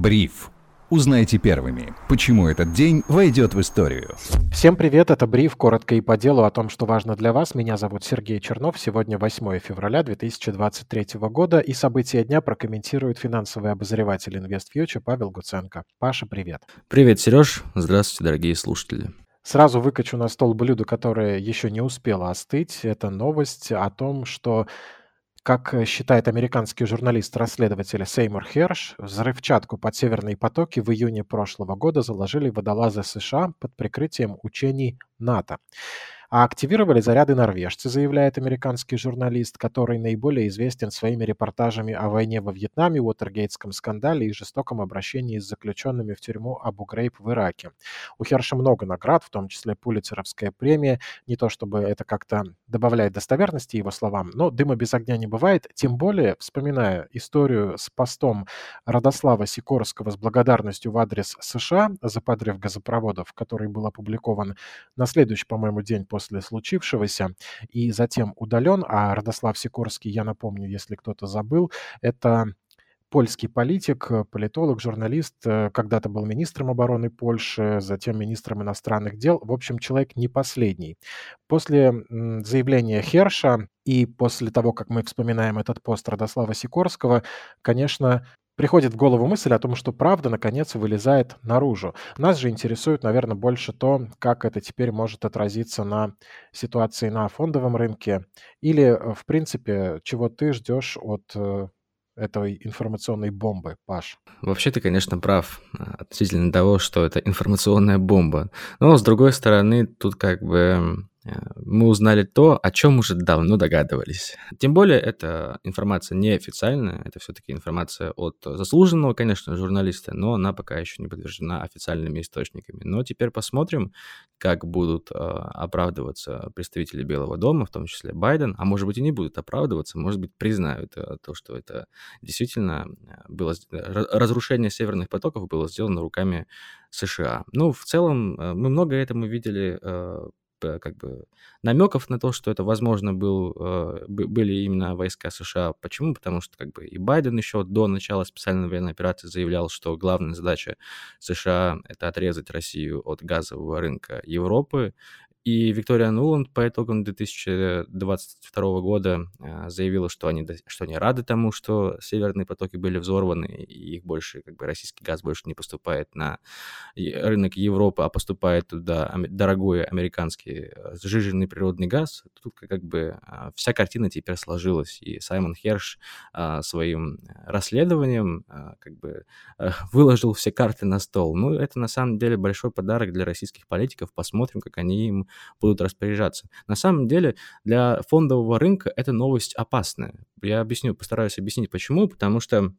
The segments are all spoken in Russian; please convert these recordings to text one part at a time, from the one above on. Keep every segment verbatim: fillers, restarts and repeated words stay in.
Бриф. Узнайте первыми, почему этот день войдет в историю. Всем привет, это Бриф, коротко и по делу о том, что важно для вас. Меня зовут Сергей Чернов, сегодня восьмое февраля две тысячи двадцать третьего года, и события дня прокомментирует финансовый обозреватель InvestFuture Павел Гуценко. Паша, привет. Привет, Сереж. Здравствуйте, дорогие слушатели. Сразу выкачу на стол блюдо, которое еще не успело остыть. Это новость о том, что... Как считает американский журналист-расследователь Сеймур Херш, взрывчатку под «Северные потоки» в июне прошлого года заложили водолазы США под прикрытием учений НАТО. А активировали заряды норвежцы, заявляет американский журналист, который наиболее известен своими репортажами о войне во Вьетнаме, уотергейтском скандале и жестоком обращении с заключенными в тюрьму Абу-Грейб в Ираке. У Херша много наград, в том числе Пулитцеровская премия. Не то чтобы это как-то добавляет достоверности его словам, но дыма без огня не бывает. Тем более, вспоминая историю с постом Радослава Сикорского с благодарностью в адрес США за подрыв газопроводов, который был опубликован на следующий, по-моему, день после после случившегося и затем удален, а Радослав Сикорский, я напомню, если кто-то забыл, это польский политик, политолог, журналист, когда-то был министром обороны Польши, затем министром иностранных дел, в общем, человек не последний. После заявления Херша и после того, как мы вспоминаем этот пост Радослава Сикорского, конечно, приходит в голову мысль о том, что правда, наконец, вылезает наружу. Нас же интересует, наверное, больше то, как это теперь может отразиться на ситуации на фондовом рынке или, в принципе, чего ты ждешь от этой информационной бомбы, Паш? Вообще ты, конечно, прав относительно того, что это информационная бомба. Но, с другой стороны, тут как бы... мы узнали то, о чем уже давно догадывались. Тем более, эта информация неофициальная, это все-таки информация от заслуженного, конечно, журналиста, но она пока еще не подтверждена официальными источниками. Но теперь посмотрим, как будут оправдываться представители Белого дома, в том числе Байден, а может быть и не будут оправдываться, может быть признают то, что это действительно было... разрушение северных потоков было сделано руками США. Ну, в целом, мы много этому видели... как бы намеков на то, что это, возможно, был, были именно войска США. Почему? Потому что как бы и Байден еще до начала специальной военной операции заявлял, что главная задача США – это отрезать Россию от газового рынка Европы. И Виктория Нуланд по итогам две тысячи двадцать второго года заявила, что они, что они рады тому, что северные потоки были взорваны, и их больше, как бы, российский газ больше не поступает на рынок Европы, а поступает туда дорогой американский сжиженный природный газ. Тут как бы вся картина теперь сложилась, и Саймон Херш своим расследованием как бы выложил все карты на стол. Ну, это на самом деле большой подарок для российских политиков. Посмотрим, как они им будут распоряжаться. На самом деле для фондового рынка эта новость опасная. Я объясню, постараюсь объяснить почему, потому что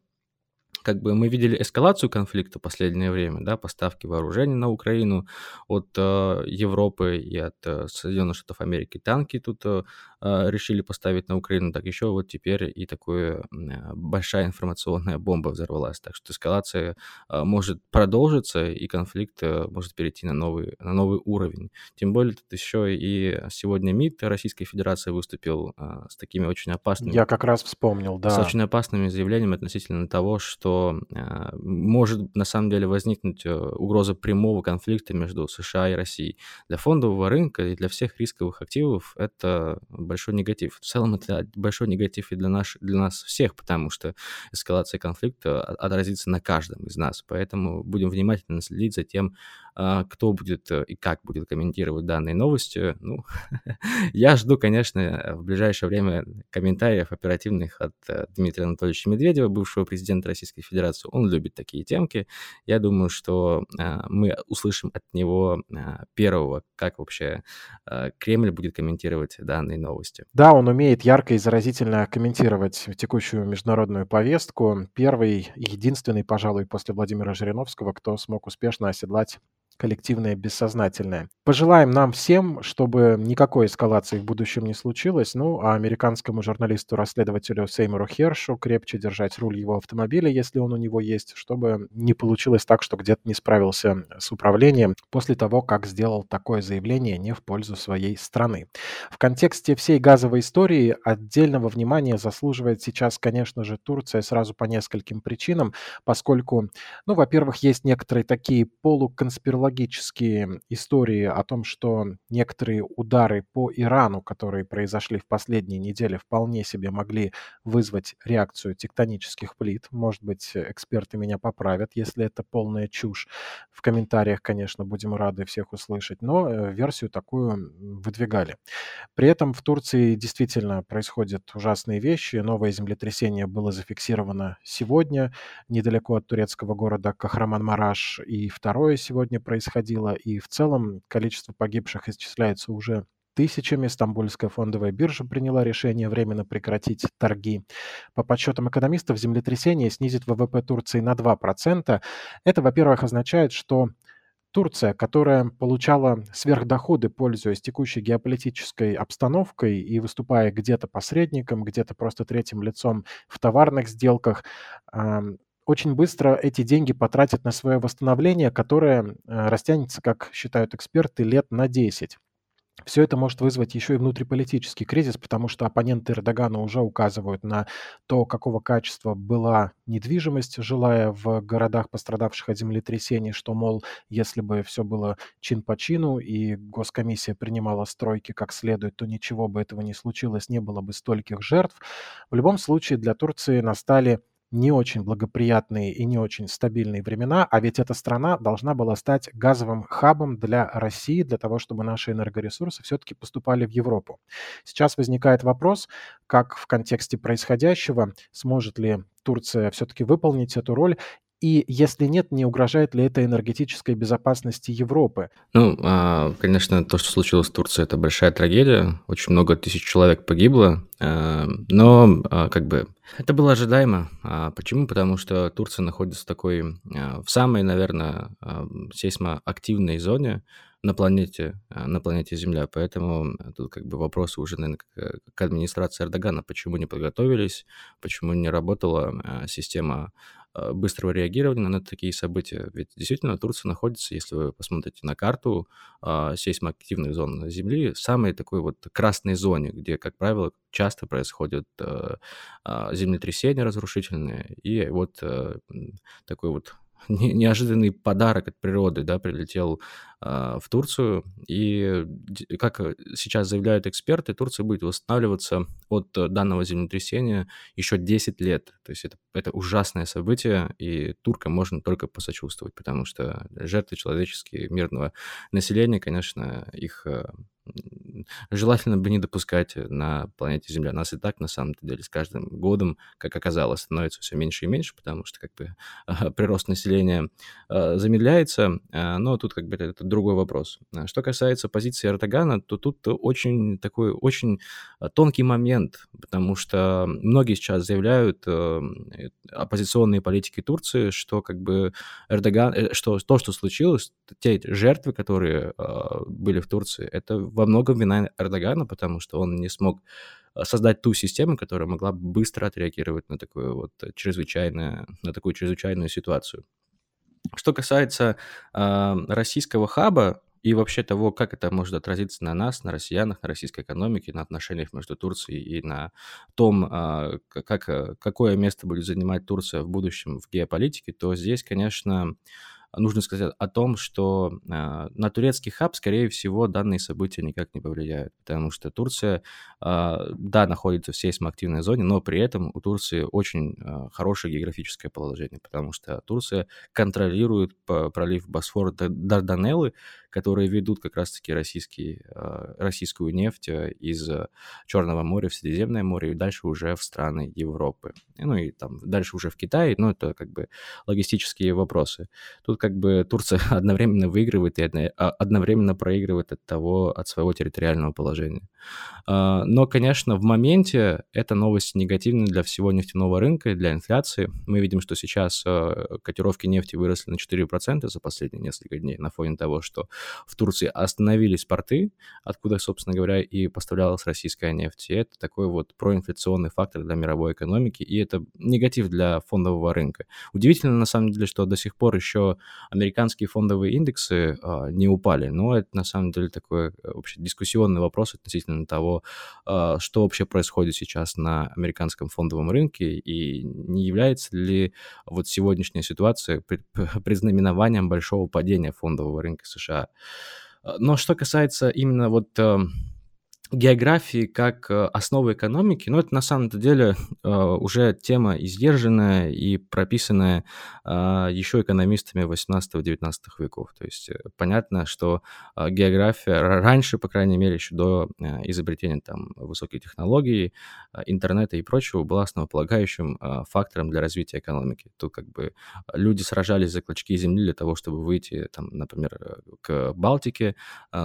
как бы мы видели эскалацию конфликта в последнее время, да, поставки вооружений на Украину от э, Европы и от э, Соединенных Штатов Америки. Танки тут э, решили поставить на Украину, так еще вот теперь и такая э, большая информационная бомба взорвалась. Так что эскалация э, может продолжиться, и конфликт э, может перейти на новый, на новый уровень. Тем более тут еще и сегодня МИД Российской Федерации выступил э, с такими очень опасными... Я как раз вспомнил, да. С очень опасными заявлениями относительно того, что что может на самом деле возникнуть угроза прямого конфликта между США и Россией. Для фондового рынка и для всех рисковых активов это большой негатив. В целом это большой негатив и для, наш, для нас всех, потому что эскалация конфликта отразится на каждом из нас. Поэтому будем внимательно следить за тем, кто будет и как будет комментировать данные новости. Ну, я жду, конечно, в ближайшее время комментариев оперативных от Дмитрия Анатольевича Медведева, бывшего президента Российской Федерации. Он любит такие темки. Я думаю, что э, мы услышим от него э, первого, как вообще э, Кремль будет комментировать данные новости. Да, он умеет ярко и заразительно комментировать текущую международную повестку. Первый и единственный, пожалуй, после Владимира Жириновского, кто смог успешно оседлать коллективное бессознательное. Пожелаем нам всем, чтобы никакой эскалации в будущем не случилось, ну, а американскому журналисту-расследователю Сеймуру Хершу крепче держать руль его автомобиля, если он у него есть, чтобы не получилось так, что где-то не справился с управлением после того, как сделал такое заявление не в пользу своей страны. В контексте всей газовой истории отдельного внимания заслуживает сейчас, конечно же, Турция сразу по нескольким причинам, поскольку, ну, во-первых, есть некоторые такие полуконспирологические истории о том, что некоторые удары по Ирану, которые произошли в последние недели, вполне себе могли вызвать реакцию тектонических плит. Может быть, эксперты меня поправят, если это полная чушь. В комментариях, конечно, будем рады всех услышать, но версию такую выдвигали. При этом в Турции действительно происходят ужасные вещи. Новое землетрясение было зафиксировано сегодня недалеко от турецкого города Кахраман-Мараш, и второе сегодня происходило, и в целом количество погибших исчисляется уже тысячами. Стамбульская фондовая биржа приняла решение временно прекратить торги. По подсчетам экономистов, землетрясение снизит вэ вэ пэ Турции на два процента. Это, во-первых, означает, что Турция, которая получала сверхдоходы, пользуясь текущей геополитической обстановкой и выступая где-то посредником, где-то просто третьим лицом в товарных сделках, очень быстро эти деньги потратят на свое восстановление, которое растянется, как считают эксперты, лет на десять. Все это может вызвать еще и внутриполитический кризис, потому что оппоненты Эрдогана уже указывают на то, какого качества была недвижимость, жилая в городах, пострадавших от землетрясений, что, мол, если бы все было чин по чину и госкомиссия принимала стройки как следует, то ничего бы этого не случилось, не было бы стольких жертв. В любом случае для Турции настали не очень благоприятные и не очень стабильные времена, а ведь эта страна должна была стать газовым хабом для России, для того, чтобы наши энергоресурсы все-таки поступали в Европу. Сейчас возникает вопрос, как в контексте происходящего сможет ли Турция все-таки выполнить эту роль, и если нет, не угрожает ли это энергетической безопасности Европы? Ну, конечно, то, что случилось в Турции, это большая трагедия. Очень много тысяч человек погибло. Но, как бы, это было ожидаемо. Почему? Потому что Турция находится в такой, в самой, наверное, сейсмоактивной зоне на планете, на планете Земля. Поэтому тут, как бы, вопросы уже, наверное, к администрации Эрдогана. Почему не подготовились? Почему не работала система быстрого реагирования на такие события? Ведь действительно Турция находится, если вы посмотрите на карту сейсмоактивных зон Земли, в самой такой вот красной зоне, где, как правило, часто происходят землетрясения разрушительные, и вот такой вот неожиданный подарок от природы, да, прилетел э, в Турцию, и, как сейчас заявляют эксперты, Турция будет восстанавливаться от данного землетрясения еще десять лет. То есть это, это ужасное событие, и туркам можно только посочувствовать, потому что жертвы человеческие, мирного населения, конечно, их э, желательно бы не допускать на планете Земля. Нас и так, на самом-то деле, с каждым годом, как оказалось, становится все меньше и меньше, потому что, как бы, э, прирост населения замедляется, но тут, как бы, это другой вопрос. Что касается позиции Эрдогана, то тут очень такой, очень тонкий момент, потому что многие сейчас заявляют, оппозиционные политики Турции, что, как бы, Эрдоган, что то, что случилось, те жертвы, которые были в Турции, это во многом вина Эрдогана, потому что он не смог создать ту систему, которая могла быстро отреагировать на такую вот чрезвычайную, на такую чрезвычайную ситуацию. Что касается э, российского хаба и вообще того, как это может отразиться на нас, на россиянах, на российской экономике, на отношениях между Турцией и на том, э, как, какое место будет занимать Турция в будущем в геополитике, то здесь, конечно, нужно сказать о том, что э, на турецкий хаб, скорее всего, данные события никак не повлияют, потому что Турция, э, да, находится в сейсмоактивной зоне, но при этом у Турции очень э, хорошее географическое положение, потому что Турция контролирует пролив Босфора Дарданеллы, которые ведут как раз-таки российский, российскую нефть из Черного моря в Средиземное море и дальше уже в страны Европы. Ну и там дальше уже в Китай, но это как бы логистические вопросы. Тут как бы Турция одновременно выигрывает и одновременно проигрывает от того, от своего территориального положения. Но, конечно, в моменте эта новость негативна для всего нефтяного рынка и для инфляции. Мы видим, что сейчас котировки нефти выросли на четыре процента за последние несколько дней на фоне того, что в Турции остановились порты, откуда, собственно говоря, и поставлялась российская нефть. И это такой вот проинфляционный фактор для мировой экономики, и это негатив для фондового рынка. Удивительно, на самом деле, что до сих пор еще американские фондовые индексы а, не упали, но это, на самом деле, такой вообще дискуссионный вопрос относительно того, а, что вообще происходит сейчас на американском фондовом рынке, и не является ли вот сегодняшняя ситуация предзнаменованием большого падения фондового рынка США. Но что касается именно вот географии как основы экономики, ну, это на самом деле уже тема издержанная и прописанная еще экономистами восемнадцатого-девятнадцатого веков. То есть понятно, что география раньше, по крайней мере, еще до изобретения там высоких технологий, интернета и прочего, была основополагающим фактором для развития экономики. Тут как бы люди сражались за клочки земли для того, чтобы выйти, там, например, к Балтике,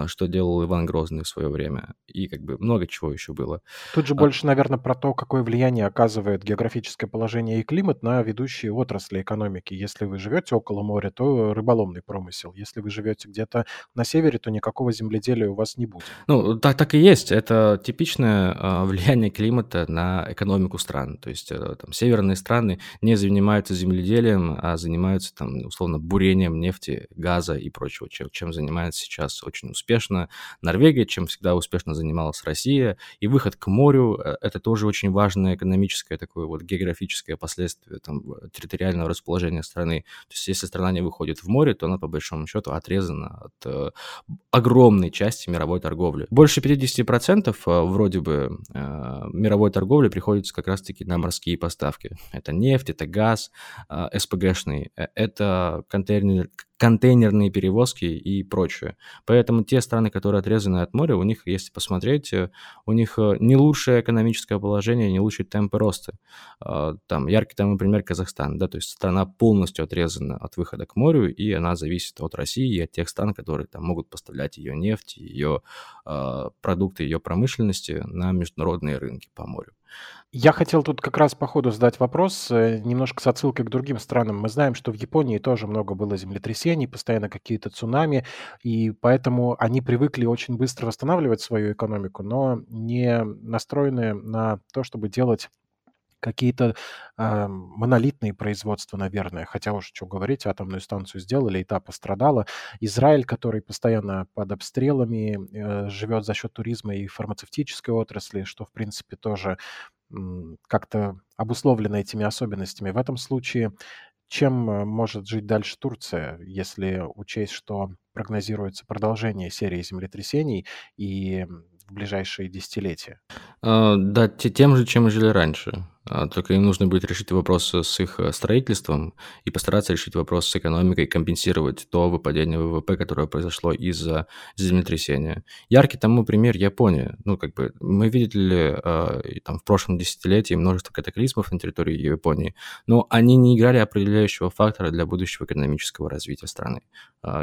что делал Иван Грозный в свое время, и как бы много чего еще было. Тут же а... больше, наверное, про то, какое влияние оказывает географическое положение и климат на ведущие отрасли экономики. Если вы живете около моря, то рыболовный промысел. Если вы живете где-то на севере, то никакого земледелия у вас не будет. Ну, так, так и есть. Это типичное влияние климата на экономику стран. То есть там северные страны не занимаются земледелием, а занимаются там, условно, бурением нефти, газа и прочего, чем, чем занимается сейчас очень успешно Норвегия, чем всегда успешно занимается занималась Россия, и выход к морю – это тоже очень важное экономическое такое вот географическое последствие там, территориального расположения страны. То есть если страна не выходит в море, то она, по большому счету, отрезана от э, огромной части мировой торговли. Больше пятьдесят процентов э, вроде бы э, мировой торговли приходится как раз-таки на морские поставки. Это нефть, это газ, э, эс пэ гэшный, э, это контейнер, контейнерные перевозки и прочее. Поэтому те страны, которые отрезаны от моря, у них, если посмотреть, у них не лучшее экономическое положение, не лучшие темпы роста. Там яркий там, например, Казахстан, да, то есть страна полностью отрезана от выхода к морю, и она зависит от России и от тех стран, которые там могут поставлять ее нефть, ее продукты, ее промышленности на международные рынки по морю. Я хотел тут как раз по ходу задать вопрос, немножко с отсылкой к другим странам. Мы знаем, что в Японии тоже много было землетрясений, постоянно какие-то цунами, и поэтому они привыкли очень быстро восстанавливать свою экономику, но не настроены на то, чтобы делать какие-то э, монолитные производства, наверное. Хотя уж что говорить, атомную станцию сделали, и та пострадала. Израиль, который постоянно под обстрелами, э, живет за счет туризма и фармацевтической отрасли, что, в принципе, тоже э, как-то обусловлено этими особенностями. В этом случае чем может жить дальше Турция, если учесть, что прогнозируется продолжение серии землетрясений и в ближайшие десятилетия? Да, тем же, чем жили раньше. Только им нужно будет решить вопрос с их строительством и постараться решить вопрос с экономикой, компенсировать то выпадение вэ вэ пэ, которое произошло из-за землетрясения. Яркий тому пример Япония. Ну, как бы мы видели там в прошлом десятилетии множество катаклизмов на территории Японии, но они не играли определяющего фактора для будущего экономического развития страны.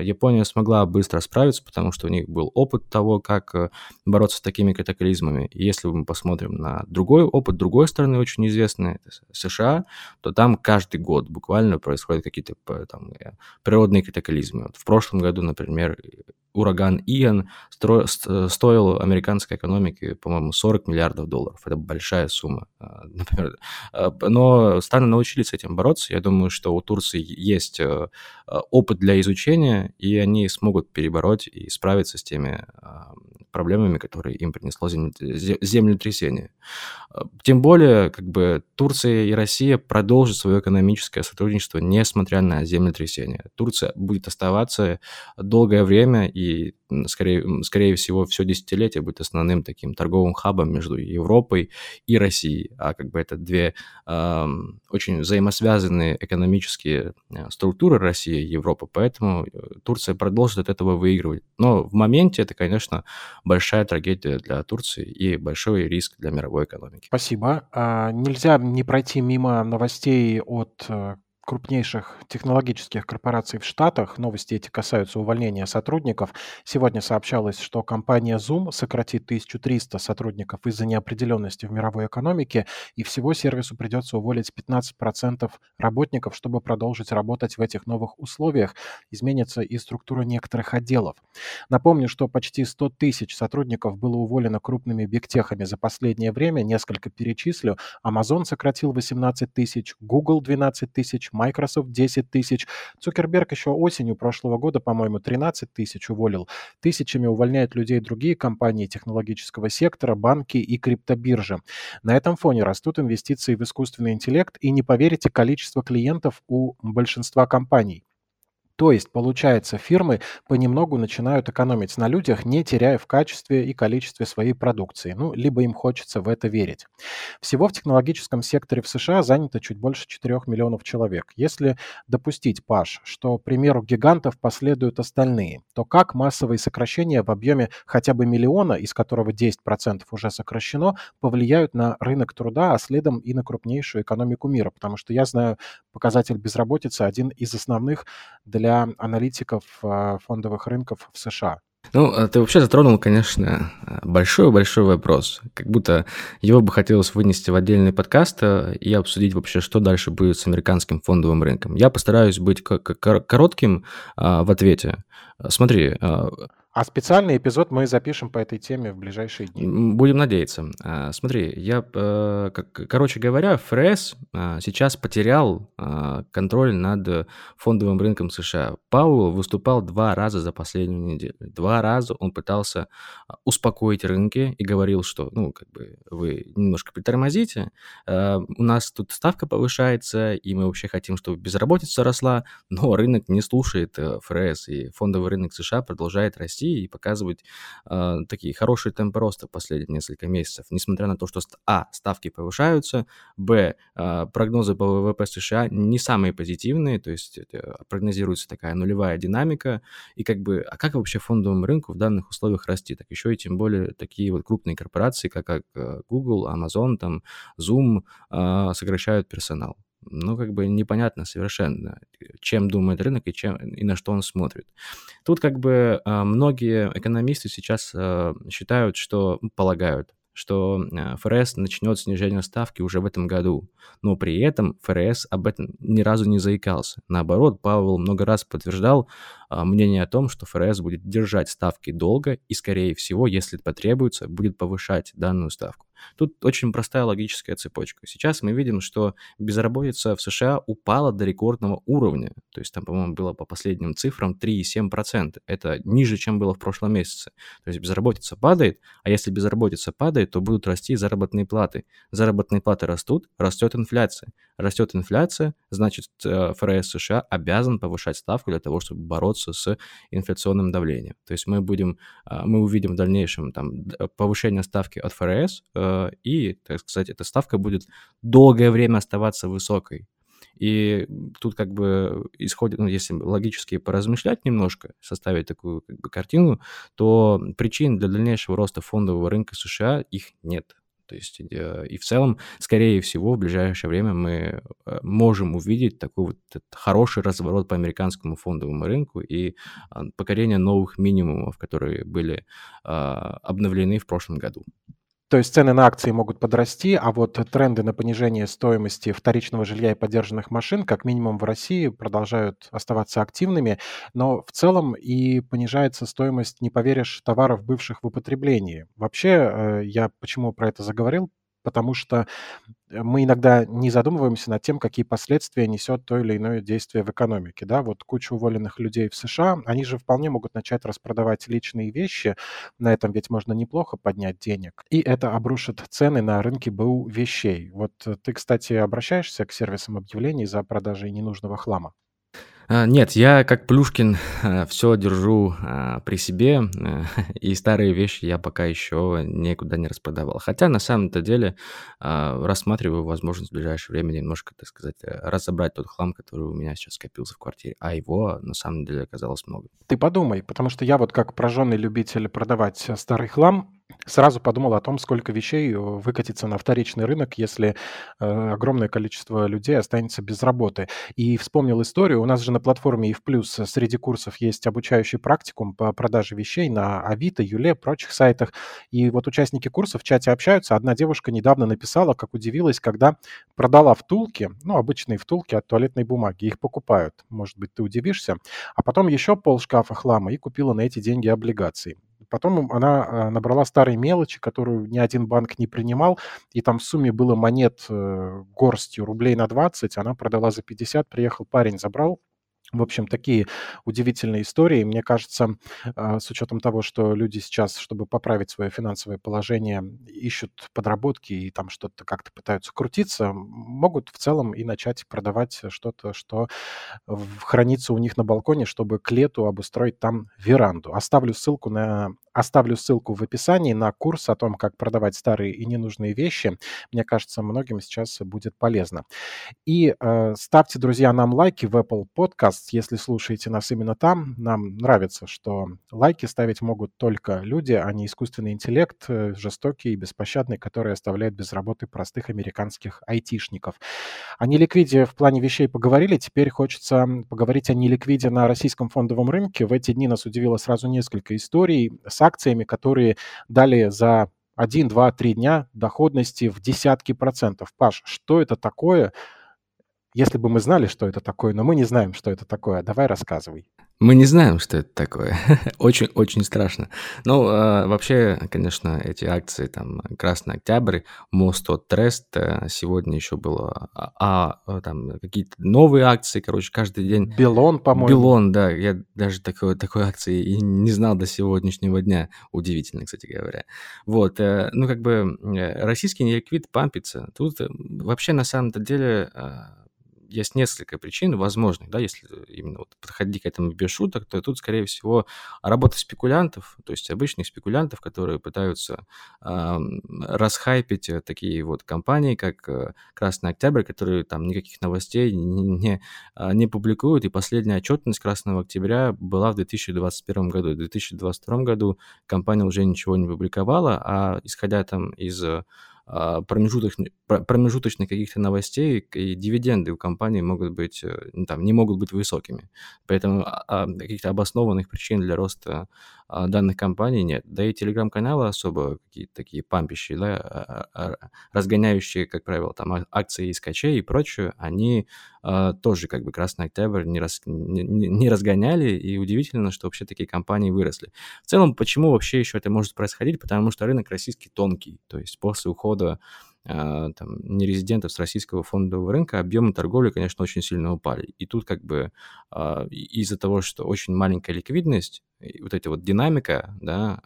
Япония смогла быстро справиться, потому что у них был опыт того, как бороться с такими катаклизмами. И если мы посмотрим на другой опыт другой страны, очень известные США, то там каждый год буквально происходят какие-то там природные катаклизмы. Вот в прошлом году, например, ураган Иан стро... стоил американской экономике, по-моему, сорок миллиардов долларов. Это большая сумма, например. Но страны научились с этим бороться. Я думаю, что у Турции есть опыт для изучения, и они смогут перебороть и справиться с теми проблемами, которые им принесло землетрясение. Тем более, как бы Турция и Россия продолжат свое экономическое сотрудничество, несмотря на землетрясение. Турция будет оставаться долгое время, и скорее, скорее всего, все десятилетие будет основным таким торговым хабом между Европой и Россией. А как бы это две э, очень взаимосвязанные экономические структуры России и Европы, поэтому Турция продолжит от этого выигрывать. Но в моменте это, конечно, большая трагедия для Турции и большой риск для мировой экономики. Спасибо. А, нельзя не пройти мимо новостей от крупнейших технологических корпораций в Штатах. Новости эти касаются увольнения сотрудников. Сегодня сообщалось, что компания Zoom сократит тысячу триста сотрудников из-за неопределенности в мировой экономике, и всего сервису придется уволить пятнадцать процентов работников, чтобы продолжить работать в этих новых условиях. Изменится и структура некоторых отделов. Напомню, что почти сто тысяч сотрудников было уволено крупными бигтехами за последнее время. Несколько перечислю. Amazon сократил восемнадцать тысяч, Google двенадцать тысяч, Microsoft десять тысяч. Цукерберг еще осенью прошлого года, по-моему, тринадцать тысяч уволил. Тысячами увольняют людей другие компании технологического сектора, банки и криптобиржи. На этом фоне растут инвестиции в искусственный интеллект и, не поверите, количество клиентов у большинства компаний. То есть, получается, фирмы понемногу начинают экономить на людях, не теряя в качестве и количестве своей продукции. Ну, либо им хочется в это верить. Всего в технологическом секторе в США занято чуть больше четырех миллионов человек. Если допустить, Паш, что примеру гигантов последуют остальные, то как массовые сокращения в объеме хотя бы миллиона, из которого десять процентов уже сокращено, повлияют на рынок труда, а следом и на крупнейшую экономику мира? Потому что я знаю, показатель безработицы один из основных для аналитиков фондовых рынков в США. Ну, ты вообще затронул, конечно, большой-большой вопрос. Как будто его бы хотелось вынести в отдельный подкаст и обсудить вообще, что дальше будет с американским фондовым рынком. Я постараюсь быть коротким в ответе. Смотри... А специальный эпизод мы запишем по этой теме в ближайшие дни. Будем надеяться. Смотри, я, короче говоря, ФРС сейчас потерял контроль над фондовым рынком США. Пауэлл выступал два раза за последнюю неделю. Два раза он пытался успокоить рынки и говорил, что, ну, как бы вы немножко притормозите, у нас тут ставка повышается, и мы вообще хотим, чтобы безработица росла, но рынок не слушает ФРС, и фондовый рынок США продолжает расти и показывать э, такие хорошие темпы роста последние несколько месяцев, несмотря на то, что а. ставки повышаются, б. Э, прогнозы по ВВП США не самые позитивные, то есть э, прогнозируется такая нулевая динамика, и как бы, а как вообще фондовому рынку в данных условиях расти? Так еще и тем более такие вот крупные корпорации, как, как Google, Amazon, там, Zoom э, сокращают персонал. Ну, как бы непонятно совершенно, чем думает рынок и, чем, и на что он смотрит. Тут как бы многие экономисты сейчас считают, что, полагают, что ФРС начнет снижение ставки уже в этом году. Но при этом ФРС об этом ни разу не заикался. Наоборот, Пауэлл много раз подтверждал мнение о том, что ФРС будет держать ставки долго и, скорее всего, если потребуется, будет повышать данную ставку. Тут очень простая логическая цепочка. Сейчас мы видим, что безработица в США упала до рекордного уровня. То есть там, по-моему, было по последним цифрам три целых семь десятых процента. Это ниже, чем было в прошлом месяце. То есть безработица падает, а если безработица падает, то будут расти заработные платы. Заработные платы растут, растет инфляция. Растет инфляция, значит, ФРС США обязан повышать ставку для того, чтобы бороться с инфляционным давлением. То есть мы будем, мы увидим в дальнейшем там повышение ставки от ФРС, и, так сказать, эта ставка будет долгое время оставаться высокой. И тут как бы исходит, ну, если логически поразмышлять немножко, составить такую как бы картину, то причин для дальнейшего роста фондового рынка США их нет. То есть и в целом, скорее всего, в ближайшее время мы можем увидеть такой вот хороший разворот по американскому фондовому рынку и покорение новых минимумов, которые были обновлены в прошлом году. То есть цены на акции могут подрасти, а вот тренды на понижение стоимости вторичного жилья и подержанных машин, как минимум в России, продолжают оставаться активными, но в целом и понижается стоимость, не поверишь, товаров, бывших в употреблении. Вообще, я почему про это заговорил? Потому что мы иногда не задумываемся над тем, какие последствия несет то или иное действие в экономике. Да? Вот куча уволенных людей в США, они же вполне могут начать распродавать личные вещи, на этом ведь можно неплохо поднять денег, и это обрушит цены на рынке БУ вещей. Вот ты, кстати, обращаешься к сервисам объявлений за продажей ненужного хлама? Нет, я как Плюшкин все держу при себе, и старые вещи я пока еще никуда не распродавал. Хотя на самом-то деле рассматриваю возможность в ближайшее время немножко, так сказать, разобрать тот хлам, который у меня сейчас скопился в квартире, а его на самом деле оказалось много. Ты подумай, потому что я вот как прожженный любитель продавать старый хлам, сразу подумал о том, сколько вещей выкатится на вторичный рынок, если э, огромное количество людей останется без работы. И вспомнил историю. У нас же на платформе ИФПлюс среди курсов есть обучающий практикум по продаже вещей на Авито, Юле, прочих сайтах. И вот участники курса в чате общаются. Одна девушка недавно написала, как удивилась, когда продала втулки, ну, обычные втулки от туалетной бумаги. Их покупают. Может быть, ты удивишься. А потом еще полшкафа хлама и купила на эти деньги облигации. Потом она набрала старые мелочи, которую ни один банк не принимал, и там в сумме было монет горстью рублей на двадцать, она продала за пятьдесят, приехал парень, забрал. В общем, такие удивительные истории. Мне кажется, с учетом того, что люди сейчас, чтобы поправить свое финансовое положение, ищут подработки и там что-то как-то пытаются крутиться, могут в целом и начать продавать что-то, что хранится у них на балконе, чтобы к лету обустроить там веранду. Оставлю ссылку на... Оставлю ссылку в описании на курс о том, как продавать старые и ненужные вещи. Мне кажется, многим сейчас будет полезно. И э, ставьте, друзья, нам лайки в Apple Podcast, если слушаете нас именно там. Нам нравится, что лайки ставить могут только люди, а не искусственный интеллект, жестокий и беспощадный, который оставляет без работы простых американских айтишников. О неликвиде в плане вещей поговорили. Теперь хочется поговорить о неликвиде на российском фондовом рынке. В эти дни нас удивило сразу несколько историй с акциями, которые дали за один, два, три дня доходности в десятки процентов. Паш, что это такое? Если бы мы знали, что это такое, но мы не знаем, что это такое. Давай рассказывай. Мы не знаем, что это такое. Очень-очень страшно. Ну, э, вообще, конечно, эти акции, там, Красный октябрь, Мостотрест, э, сегодня еще было, а, а, там, какие-то новые акции, короче, каждый день. Белон, по-моему. Белон, да, я даже такой, такой акции и не знал до сегодняшнего дня. Удивительно, кстати говоря. Вот, э, ну, как бы, э, российский неликвид пампится. Тут э, вообще, на самом-то деле... Э, Есть несколько причин возможных, да, если именно вот подходить к этому без шуток, то тут, скорее всего, работа спекулянтов, то есть обычных спекулянтов, которые пытаются э, расхайпить такие вот компании, как Красный Октябрь, которые там никаких новостей не, не, не публикуют, и последняя отчетность Красного Октября была в две тысячи двадцать первом году. В две тысячи двадцать втором году компания уже ничего не публиковала, а исходя там из... промежуточных, промежуточных каких-то новостей, и дивиденды у компании могут быть, там, не могут быть высокими. Поэтому каких-то обоснованных причин для роста данных компаний нет. Да и телеграм-каналы особо какие-то такие пампящие, да, разгоняющие, как правило, там акции искачей и прочее, они тоже как бы Красный Октябрь не, раз, не, не разгоняли, и удивительно, что вообще такие компании выросли. В целом, почему вообще еще это может происходить? Потому что рынок российский тонкий, то есть после ухода Года, там, нерезидентов с российского фондового рынка, объемы торговли, конечно, очень сильно упали. И тут как бы из-за того, что очень маленькая ликвидность, вот эта вот динамика, да,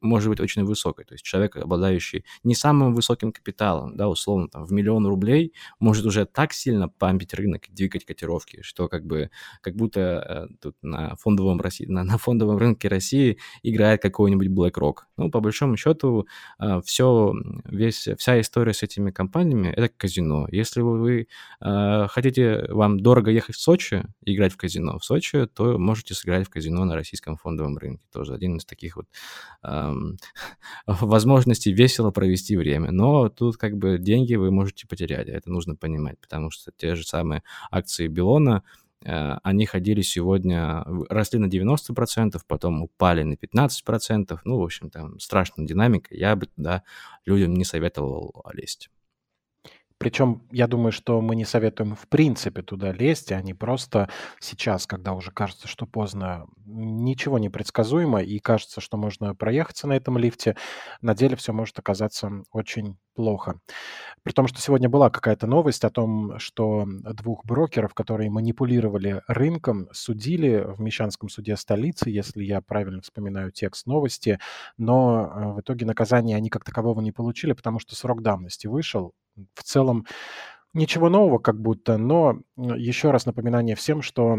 может быть очень высокой. То есть человек, обладающий не самым высоким капиталом, да, условно, там, в миллион рублей, может уже так сильно пампить рынок и двигать котировки, что как бы как будто тут на фондовом, России, на, на фондовом рынке России играет какой-нибудь BlackRock. Ну, по большому счету, все, весь, вся история с этими компаниями – это казино. Если вы, вы э, хотите, вам дорого ехать в Сочи, играть в казино в Сочи, то можете сыграть в казино на российском фондовом рынке. Тоже один из таких вот э, возможностей весело провести время. Но тут как бы деньги вы можете потерять, а это нужно понимать, потому что те же самые акции Белона, э, они ходили сегодня, росли на девяносто процентов, потом упали на пятнадцать процентов. Ну, в общем, там страшная динамика. Я бы туда людям не советовал лезть. Причем, я думаю, что мы не советуем в принципе туда лезть, а не просто сейчас, когда уже кажется, что поздно, ничего не предсказуемо, и кажется, что можно проехаться на этом лифте. На деле все может оказаться очень плохо. При том, что сегодня была какая-то новость о том, что двух брокеров, которые манипулировали рынком, судили в Мещанском суде столицы, если я правильно вспоминаю текст новости, но в итоге наказания они как такового не получили, потому что срок давности вышел. В целом ничего нового как будто, но еще раз напоминание всем, что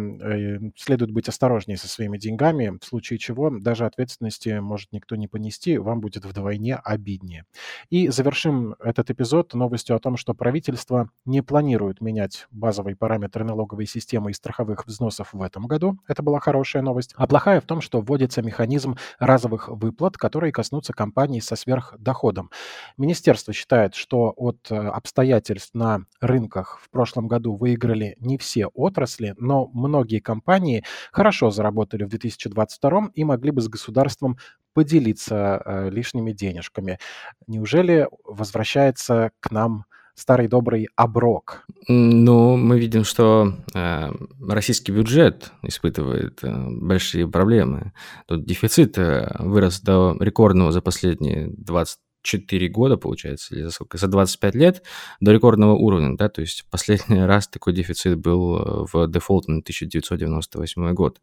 следует быть осторожнее со своими деньгами, в случае чего даже ответственности может никто не понести, вам будет вдвойне обиднее. И завершим этот эпизод новостью о том, что правительство не планирует менять базовые параметры налоговой системы и страховых взносов в этом году. Это была хорошая новость. А плохая в том, что вводится механизм разовых выплат, которые коснутся компаний со сверхдоходом. Министерство считает, что от обстоятельств на рынках в прошлом году выиграли не все отрасли, но многие компании хорошо заработали в две тысячи двадцать втором и могли бы с государством поделиться лишними денежками. Неужели возвращается к нам старый добрый оброк? Ну, мы видим, что э, российский бюджет испытывает э, большие проблемы. Тут дефицит вырос до рекордного за последние двадцать четыре года, получается, или за сколько? За двадцать пять лет до рекордного уровня, да, то есть в последний раз такой дефицит был в дефолтном тысяча девятьсот девяносто восьмой год.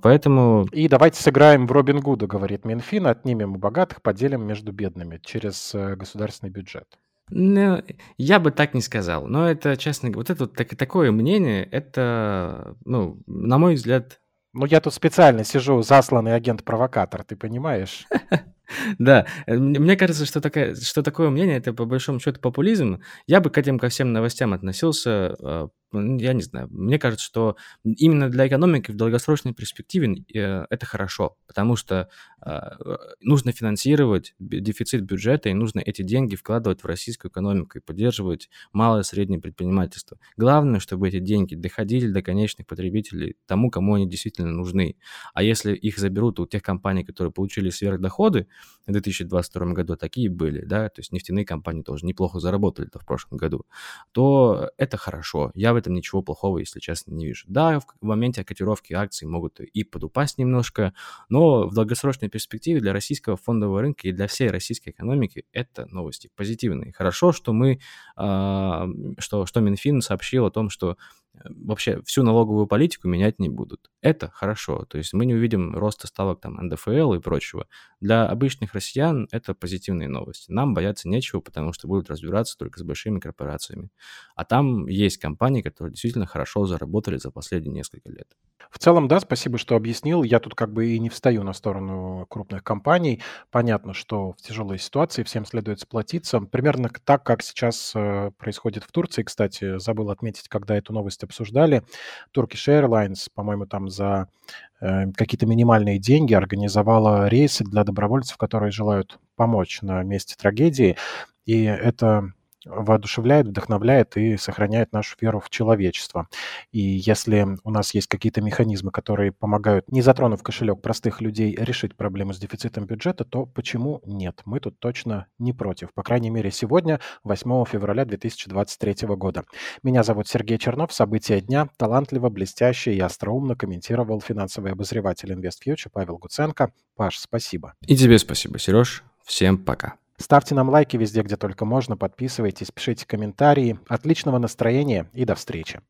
Поэтому... И давайте сыграем в Робин Гуда, говорит Минфин, отнимем у богатых, поделим между бедными через государственный бюджет. Ну, я бы так не сказал, но это, честно говоря, вот это вот так, такое мнение, это, ну, на мой взгляд... Ну, я тут специально сижу, засланный агент-провокатор, ты понимаешь? Да, мне кажется, что, такая, что такое мнение, это по большому счету популизм. Я бы к этим ко всем новостям относился, я не знаю, мне кажется, что именно для экономики в долгосрочной перспективе это хорошо, потому что нужно финансировать дефицит бюджета, и нужно эти деньги вкладывать в российскую экономику и поддерживать малое и среднее предпринимательство. Главное, чтобы эти деньги доходили до конечных потребителей, тому, кому они действительно нужны. А если их заберут у тех компаний, которые получили сверхдоходы в две тысячи двадцать втором году, такие были, да, то есть нефтяные компании тоже неплохо заработали-то в прошлом году, то это хорошо. Я в этом ничего плохого, если честно, не вижу. Да, в моменте котировки акций могут и подупасть немножко, но в долгосрочной перспективе для российского фондового рынка и для всей российской экономики это новости позитивные. Хорошо, что мы, что, что Минфин сообщил о том, что вообще всю налоговую политику менять не будут. Это хорошо. То есть мы не увидим роста ставок там эн дэ эф эл и прочего. Для обычных россиян это позитивные новости. Нам бояться нечего, потому что будут разбираться только с большими корпорациями. А там есть компании, которые действительно хорошо заработали за последние несколько лет. В целом, да, спасибо, что объяснил. Я тут как бы и не встаю на сторону крупных компаний. Понятно, что в тяжелой ситуации всем следует сплотиться. Примерно так, как сейчас происходит в Турции. Кстати, забыл отметить, когда эту новость обсуждали. Turkish Airlines, по-моему, там за э, какие-то минимальные деньги организовала рейсы для добровольцев, которые желают помочь на месте трагедии. И это воодушевляет, вдохновляет и сохраняет нашу веру в человечество. И если у нас есть какие-то механизмы, которые помогают, не затронув кошелек простых людей, решить проблему с дефицитом бюджета, то почему нет? Мы тут точно не против. По крайней мере, сегодня, восьмого февраля две тысячи двадцать третьего года. Меня зовут Сергей Чернов. События дня талантливо, блестяще и остроумно комментировал финансовый обозреватель InvestFuture Павел Гуценко. Паш, спасибо. И тебе спасибо, Сереж. Всем пока. Ставьте нам лайки везде, где только можно, подписывайтесь, пишите комментарии. Отличного настроения и до встречи.